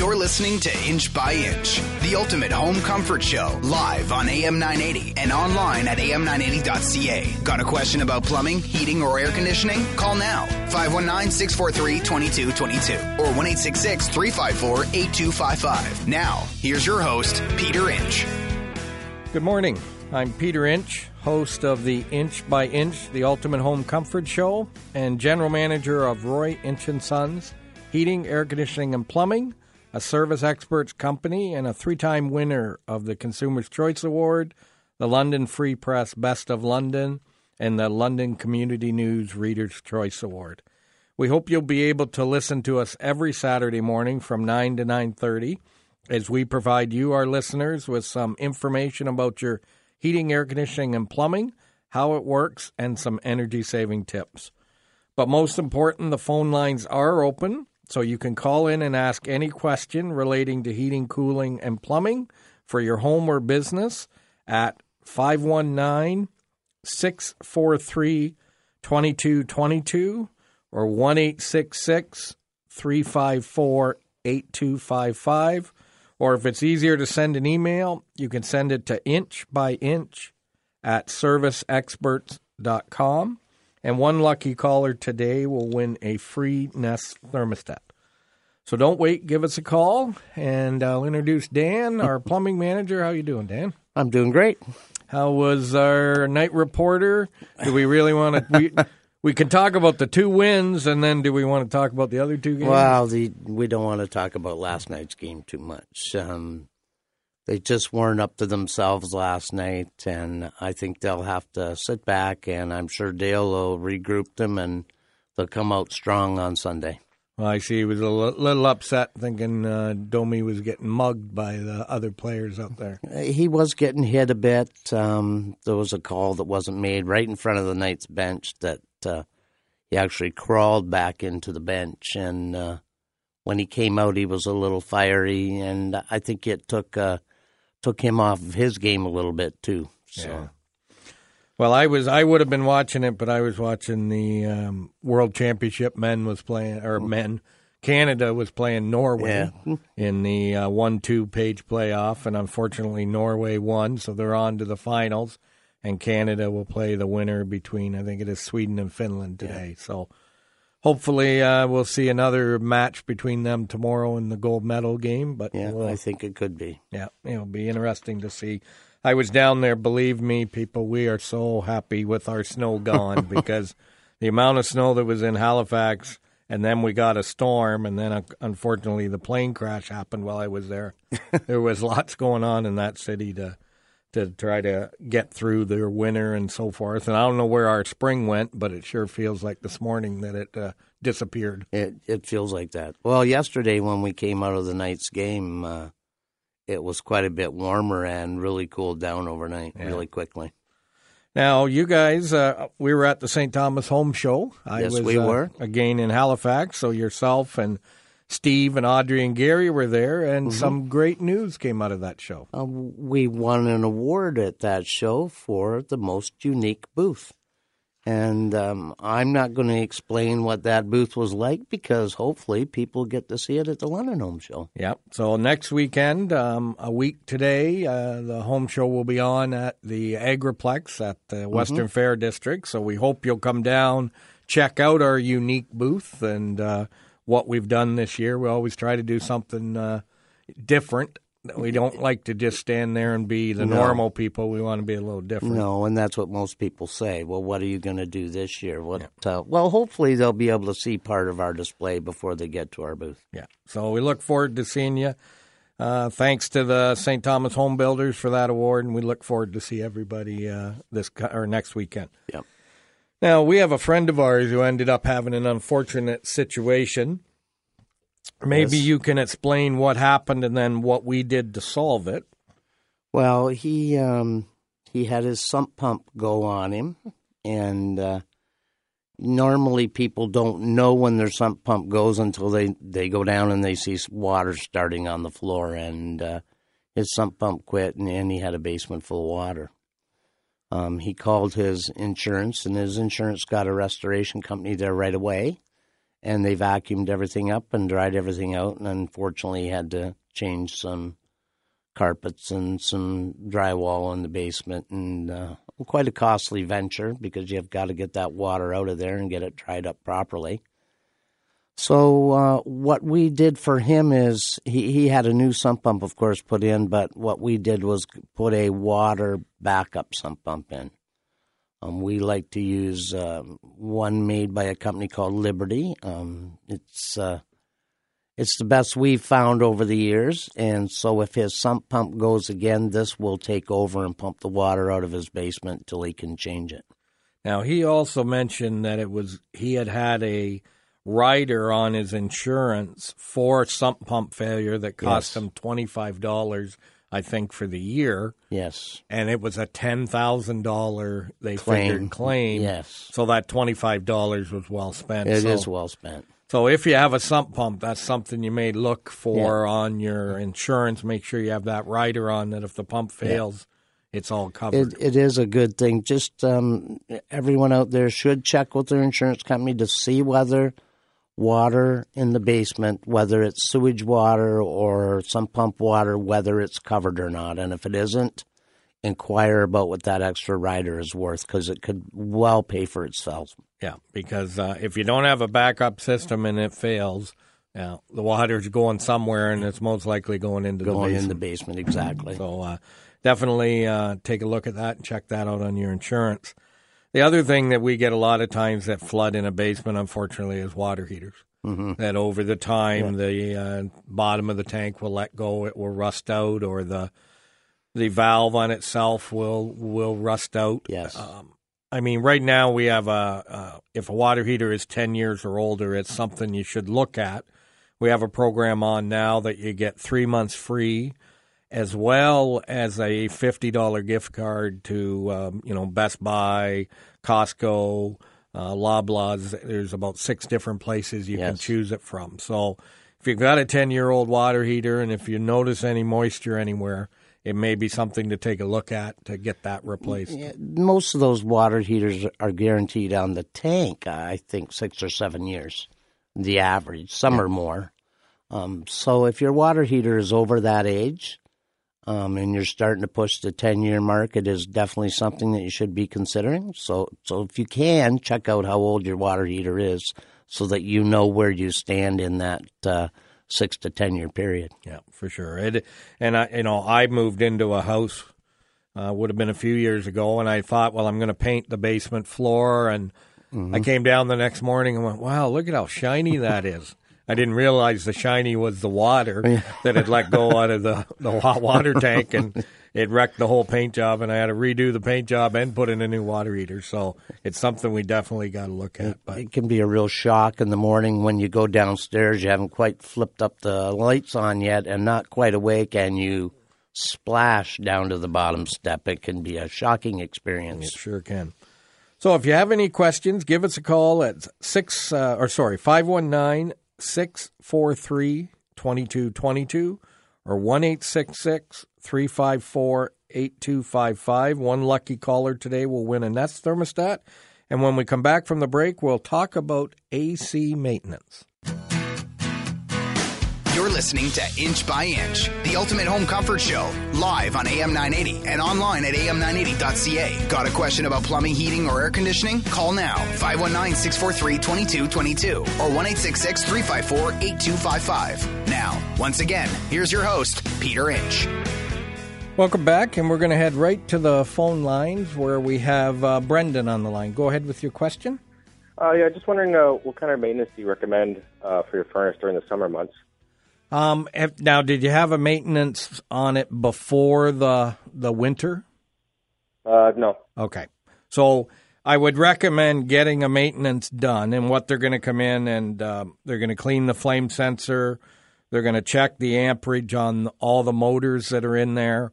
You're listening to Inch by Inch, the ultimate home comfort show, live on AM 980 and online at am980.ca. Got a question about plumbing, heating, or air conditioning? Call now, 519-643-2222 or 1-866-354-8255. Now, here's your host, Peter Inch. Good morning. I'm Peter Inch, host of the Inch by Inch, the ultimate home comfort show, and general manager of Roy Inch and Sons, heating, air conditioning, and plumbing, a service experts company, and a three-time winner of the Consumer's Choice Award, the London Free Press Best of London, and the London Community News Reader's Choice Award. We hope you'll be able to listen to us every Saturday morning from 9 to 9:30 as we provide you, our listeners, with some information about your heating, air conditioning, and plumbing, how it works, and some energy-saving tips. But most important, the phone lines are open, so you can call in and ask any question relating to heating, cooling, and plumbing for your home or business at 519-643-2222 or 1-866-354-8255. Or if it's easier to send an email, you can send it to inchbyinch@serviceexperts.com. And one lucky caller today will win a free Nest thermostat. So don't wait. Give us a call, and I'll introduce Dan, our plumbing manager. How you doing, Dan? I'm doing great. How was our night reporter? Do we really want to we can talk about the two wins, and then do we want to talk about the other two games? Well, we don't want to talk about last night's game too much. They just weren't up to themselves last night, and I think they'll have to sit back, and I'm sure Dale will regroup them, and they'll come out strong on Sunday. Well, I see he was a little upset thinking Domi was getting mugged by the other players out there. He was getting hit a bit. There was a call that wasn't made right in front of the Knights bench that he actually crawled back into the bench, and when he came out, he was a little fiery, and I think it took him off of his game a little bit too. So, yeah. Well, I would have been watching it, but I was watching the World Championship. Canada was playing Norway in the 1-2 page playoff, and unfortunately, Norway won, so they're on to the finals. And Canada will play the winner between, I think it is Sweden and Finland today. Yeah. So, hopefully, we'll see another match between them tomorrow in the gold medal game. But yeah, I think it could be. Yeah, it'll be interesting to see. I was down there. Believe me, people, we are so happy with our snow gone because the amount of snow that was in Halifax, and then we got a storm, and then, unfortunately, the plane crash happened while I was there. There was lots going on in that city to try to get through their winter and so forth. And I don't know where our spring went, but it sure feels like this morning that it disappeared. It feels like that. Well, yesterday when we came out of the night's game, it was quite a bit warmer and really cooled down overnight really quickly. Now, you guys, we were at the St. Thomas Home Show. Yes, we were. Again in Halifax, so yourself and Steve and Audrey and Gary were there, and some great news came out of that show. We won an award at that show for the most unique booth. And I'm not going to explain what that booth was like because hopefully people get to see it at the London Home Show. Yep. So next weekend, a week today, the Home Show will be on at the Agriplex at the Western Fair District. So we hope you'll come down, check out our unique booth, and what we've done this year. We always try to do something different. We don't like to just stand there and be the normal people. We want to be a little different. No, and that's what most people say. Well, what are you going to do this year? Well, hopefully they'll be able to see part of our display before they get to our booth. Yeah, so we look forward to seeing you. Thanks to the St. Thomas Home Builders for that award, and we look forward to see everybody next weekend. Yep. Now, we have a friend of ours who ended up having an unfortunate situation. Maybe you can explain what happened and then what we did to solve it. Well, he had his sump pump go on him, and normally people don't know when their sump pump goes until they go down and they see water starting on the floor, and his sump pump quit, and he had a basement full of water. He called his insurance, and his insurance got a restoration company there right away, And they vacuumed everything up and dried everything out, and unfortunately had to change some carpets and some drywall in the basement, and quite a costly venture because you've got to get that water out of there and get it dried up properly. So what we did for him is he had a new sump pump, of course, put in, but what we did was put a water backup sump pump in. We like to use one made by a company called Liberty. It's the best we've found over the years, and so if his sump pump goes again, this will take over and pump the water out of his basement till he can change it. Now, he also mentioned that he had a rider on his insurance for sump pump failure that cost him $25, I think, for the year. Yes. And it was a $10,000 claim. Yes. So that $25 was well spent. It is well spent. So if you have a sump pump, that's something you may look for on your insurance. Make sure you have that rider on that if the pump fails, it's all covered. It is a good thing. Just everyone out there should check with their insurance company to see whether water in the basement, whether it's sewage water or sump pump water, whether it's covered or not. And if it isn't, inquire about what that extra rider is worth because it could well pay for itself. Yeah, because if you don't have a backup system and it fails, the water's going somewhere and it's most likely going into the basement. Going in the basement, exactly. So definitely take a look at that and check that out on your insurance. The other thing that we get a lot of times that flood in a basement, unfortunately, is water heaters. Mm-hmm. That over the time, the bottom of the tank will let go, it will rust out, or the valve on itself will rust out. Yes. I mean, right now we have if a water heater is 10 years or older, it's something you should look at. We have a program on now that you get 3 months free, as well as a $50 gift card to, Best Buy, Costco, Loblaws. There's about 6 different places you can choose it from. So if you've got a 10-year-old water heater and if you notice any moisture anywhere, it may be something to take a look at to get that replaced. Most of those water heaters are guaranteed on the tank, I think, 6 or 7 years, the average. Some are more. So if your water heater is over that age and you're starting to push the 10-year mark, it is definitely something that you should be considering. So if you can, check out how old your water heater is so that you know where you stand in that 6 to 10 year period. Yeah, for sure. I moved into a house, would have been a few years ago, and I thought, well, I'm going to paint the basement floor. And I came down the next morning and went, wow, look at how shiny that is. I didn't realize the shiny was the water that had let go out of the hot water tank, and it wrecked the whole paint job, and I had to redo the paint job and put in a new water heater. So it's something we definitely got to look at. But it can be a real shock in the morning when you go downstairs. You haven't quite flipped up the lights on yet and not quite awake, and you splash down to the bottom step. It can be a shocking experience. It sure can. So if you have any questions, give us a call at 519-643-2222 or 1-866-354-8255. One lucky caller today will win a Nest thermostat. And when we come back from the break, we'll talk about AC maintenance. You're listening to Inch by Inch, the ultimate home comfort show, live on AM 980 and online at am980.ca. Got a question about plumbing, heating, or air conditioning? Call now, 519-643-2222 or 1-866-354-8255. Now, once again, here's your host, Peter Inch. Welcome back, and we're going to head right to the phone lines where we have Brendan on the line. Go ahead with your question. Just wondering what kind of maintenance do you recommend for your furnace during the summer months? Now, did you have a maintenance on it before the winter? No. Okay. So I would recommend getting a maintenance done, and what they're going to come in and they're going to clean the flame sensor. They're going to check the amperage on all the motors that are in there.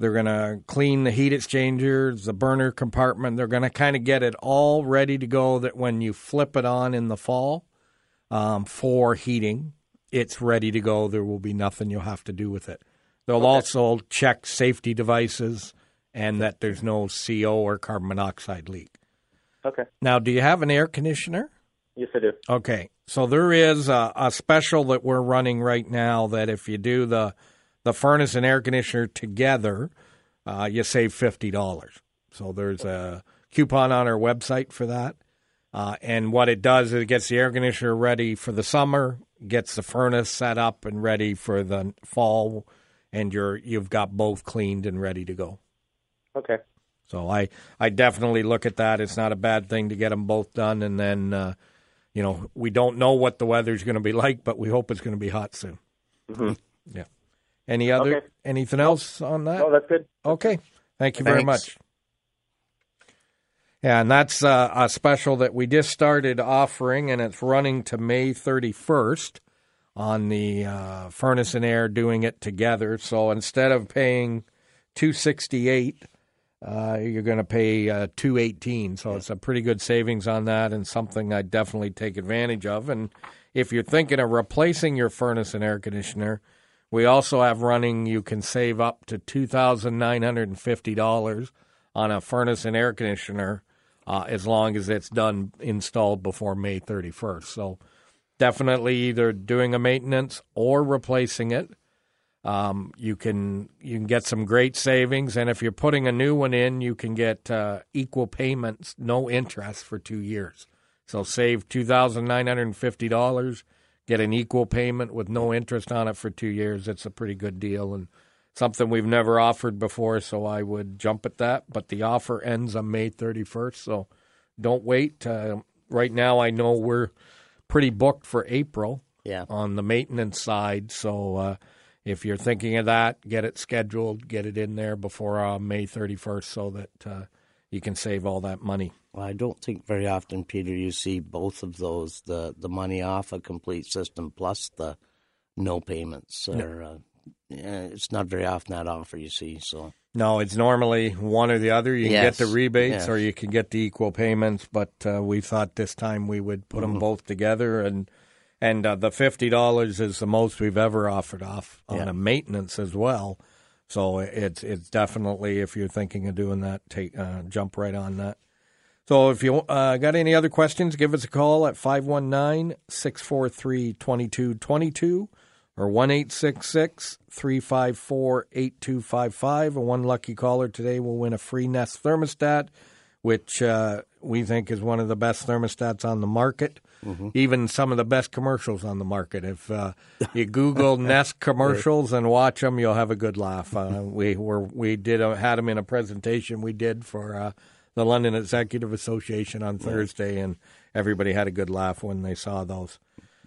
They're going to clean the heat exchangers, the burner compartment. They're going to kind of get it all ready to go that when you flip it on in the fall for heating, it's ready to go. There will be nothing you'll have to do with it. They'll also check safety devices and that there's no CO or carbon monoxide leak. Okay. Now, do you have an air conditioner? Yes, I do. Okay. So there is a special that we're running right now that if you do the furnace and air conditioner together, you save $50. So there's a coupon on our website for that. And what it does is it gets the air conditioner ready for the summer, gets the furnace set up and ready for the fall, and you've got both cleaned and ready to go. Okay. So I definitely look at that. It's not a bad thing to get them both done. And then, we don't know what the weather's going to be like, but we hope it's going to be hot soon. Mm-hmm. Yeah. Anything else on that? No, that's good. Okay. Thank you very much. Yeah, and that's a special that we just started offering, and it's running to May 31st on the furnace and air, doing it together. So instead of paying $268, you're going to pay $218. So it's a pretty good savings on that, and something I definitely take advantage of. And if you're thinking of replacing your furnace and air conditioner, we also have running, you can save up to $2,950 on a furnace and air conditioner as long as it's installed before May 31st. So definitely either doing a maintenance or replacing it. You can get some great savings, and if you're putting a new one in, you can get equal payments, no interest for 2 years. So save $2,950, get an equal payment with no interest on it for 2 years. It's a pretty good deal and something we've never offered before, so I would jump at that. But the offer ends on May 31st, so don't wait. Right now I know we're pretty booked for April on the maintenance side, so if you're thinking of that, get it scheduled, get it in there before May 31st so that you can save all that money. Well, I don't think very often, Peter, you see both of those, the money off a complete system plus the no payments. It's not very often that offer you see. So no, it's normally one or the other. You can get the rebates or you can get the equal payments, but we thought this time we would put them both together. And the $50 is the most we've ever offered off on a maintenance as well. So it's definitely, if you're thinking of doing that, jump right on that. So if you got any other questions, give us a call at 519-643-2222 or 1-866-354-8255. And one lucky caller today will win a free Nest thermostat, which we think is one of the best thermostats on the market. Mm-hmm. Even some of the best commercials on the market. If you Google Nest commercials and watch them, you'll have a good laugh. We had them in a presentation we did for the London Executive Association on Thursday, and everybody had a good laugh when they saw those.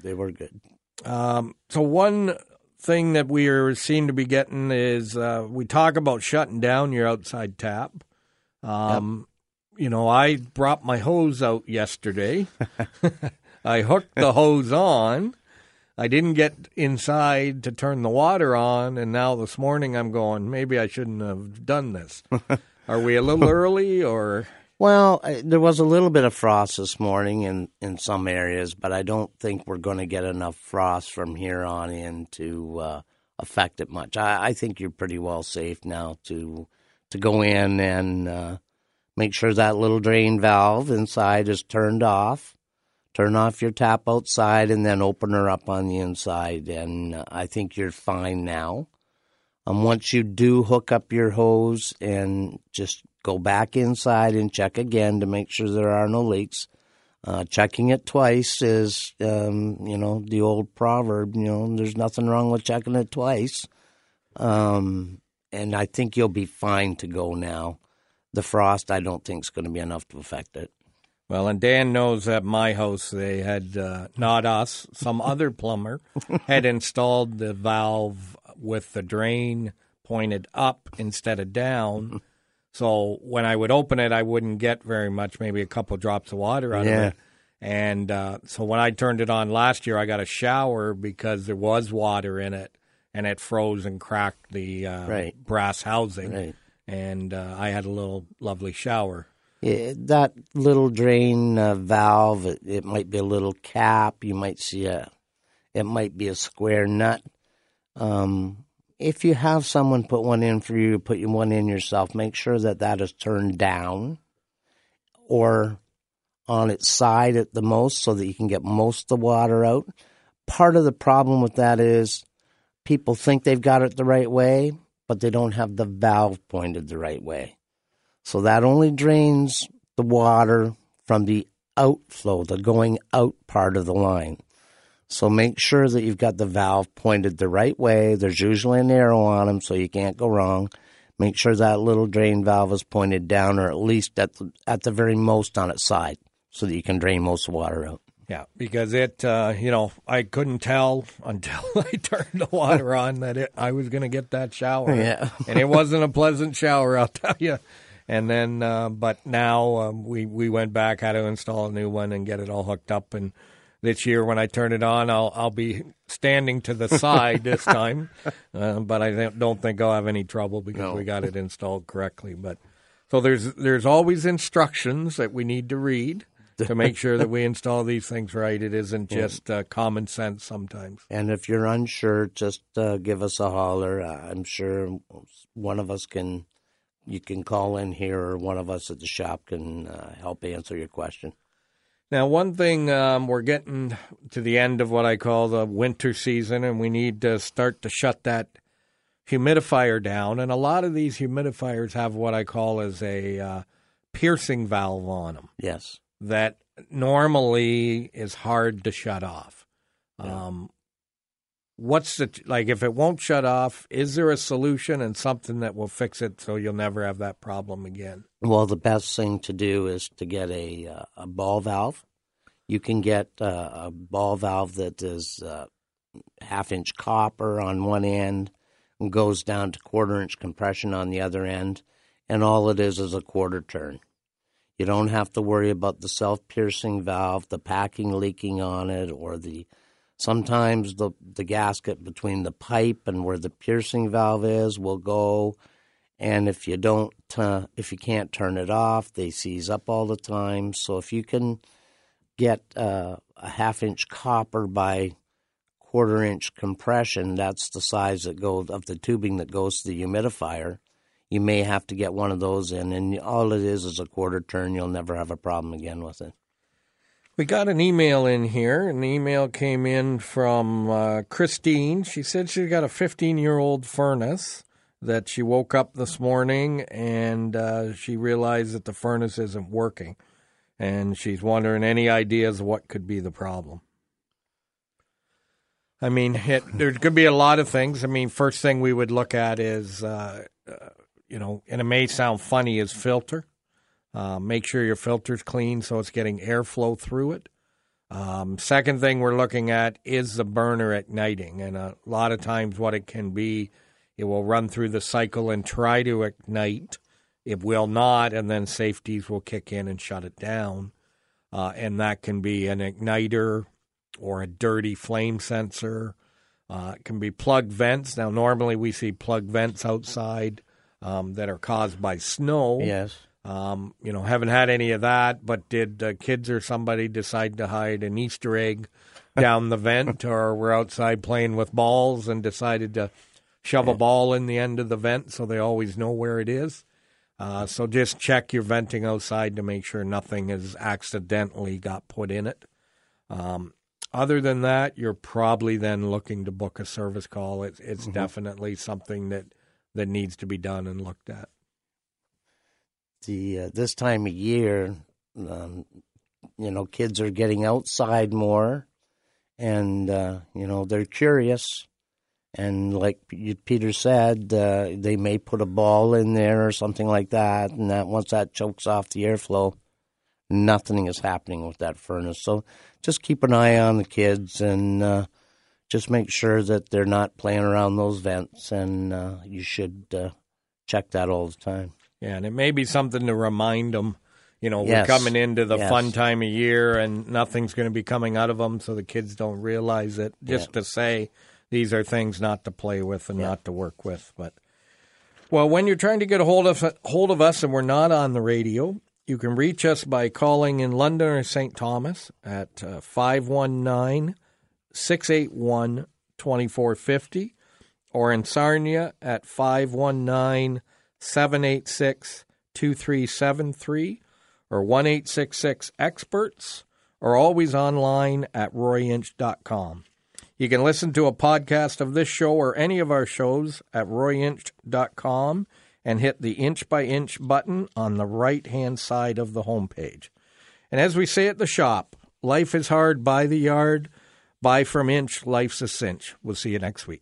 They were good. So one thing that we seem to be getting is we talk about shutting down your outside tap. I brought my hose out yesterday. I hooked the hose on. I didn't get inside to turn the water on, and now this morning I'm going, maybe I shouldn't have done this. Are we a little early or? Well, there was a little bit of frost this morning in some areas, but I don't think we're going to get enough frost from here on in to affect it much. I think you're pretty well safe now to go in and make sure that little drain valve inside is turned off. Turn off your tap outside and then open her up on the inside, and I think you're fine now. Once you do hook up your hose, and just go back inside and check again to make sure there are no leaks. Checking it twice is, the old proverb, there's nothing wrong with checking it twice. And I think you'll be fine to go now. The frost, I don't think, is going to be enough to affect it. Well, and Dan knows at my house they had, not us, some other plumber, had installed the valve with the drain pointed up instead of down. So when I would open it, I wouldn't get very much, maybe a couple drops of water out of it. And so when I turned it on last year, I got a shower because there was water in it, and it froze and cracked the brass housing. Right. And I had a little lovely shower. Yeah, that little drain valve, it might be a little cap. You might see it might be a square nut. If you have someone put one in for you, put one in yourself, make sure that is turned down or on its side at the most so that you can get most of the water out. Part of the problem with that is people think they've got it the right way, but they don't have the valve pointed the right way. So that only drains the water from the outflow, the going out part of the line. So make sure that you've got the valve pointed the right way. There's usually an arrow on them, so you can't go wrong. Make sure that little drain valve is pointed down, or at least at the very most on its side, so that you can drain most of the water out. Yeah, because it, I couldn't tell until I turned the water on that I was going to get that shower. Yeah. And it wasn't a pleasant shower, I'll tell you. And then, but now we went back, how to install a new one and get it all hooked up. And this year when I turn it on, I'll be standing to the side this time. But I don't think I'll have any trouble because we got it installed correctly. But so there's always instructions that we need to read to make sure that we install these things right. It isn't just common sense sometimes. And if you're unsure, just give us a holler. I'm sure one of us can – you can call in here, or one of us at the shop can help answer your question. Now, one thing, we're getting to the end of what I call the winter season, and we need to start to shut that humidifier down. And a lot of these humidifiers have what I call as a piercing valve on them. Yes. That normally is hard to shut off. Yeah. What's the if it won't shut off, is there a solution and something that will fix it so you'll never have that problem again? Well, the best thing to do is to get a ball valve. You can get a ball valve that is half-inch copper on one end and goes down to quarter-inch compression on the other end, and all it is a quarter turn. You don't have to worry about the self-piercing valve, the packing leaking on it, or sometimes the gasket between the pipe and where the piercing valve is will go. And if you don't, if you can't turn it off, they seize up all the time. So if you can get a half-inch copper by quarter-inch compression, that's the size that goes of the tubing that goes to the humidifier. You may have to get one of those in, and all it is a quarter turn. You'll never have a problem again with it. We got an email in here. An email came in from Christine. She said she's got a 15-year-old furnace that she woke up this morning, and she realized that the furnace isn't working. And she's wondering any ideas of what could be the problem. I mean, there could be a lot of things. I mean, first thing we would look at is and it may sound funny, is filter. Make sure your filter's clean so it's getting airflow through it. Second thing we're looking at is the burner igniting. And a lot of times what it can be, it will run through the cycle and try to ignite. It will not, and then safeties will kick in and shut it down. And that can be an igniter or a dirty flame sensor. It can be plug vents. Now, normally we see plug vents outside. That are caused by snow. Yes. Haven't had any of that, but did kids or somebody decide to hide an Easter egg down the vent, or were outside playing with balls and decided to shove a ball in the end of the vent so they always know where it is? So just check your venting outside to make sure nothing has accidentally got put in it. Other than that, you're probably then looking to book a service call. It's definitely something that needs to be done and looked at. This time of year, kids are getting outside more, and, they're curious. And like Peter said, they may put a ball in there or something like that, and that once that chokes off the airflow, nothing is happening with that furnace. So just keep an eye on the kids and just make sure that they're not playing around those vents, and you should check that all the time. Yeah, and it may be something to remind them, yes. We're coming into the fun time of year, and nothing's going to be coming out of them, so the kids don't realize it, just to say these are things not to play with and not to work with. But when you're trying to get a hold of us and we're not on the radio, you can reach us by calling in London or St. Thomas at 519 681-2450, or in Sarnia at 519-786-2373, or 1-866-EXPERTS, or always online at RoyInch.com. You can listen to a podcast of this show or any of our shows at RoyInch.com and hit the inch-by-inch button on the right-hand side of the homepage. And as we say at the shop, life is hard by the yard. Buy from Inch. Life's a cinch. We'll see you next week.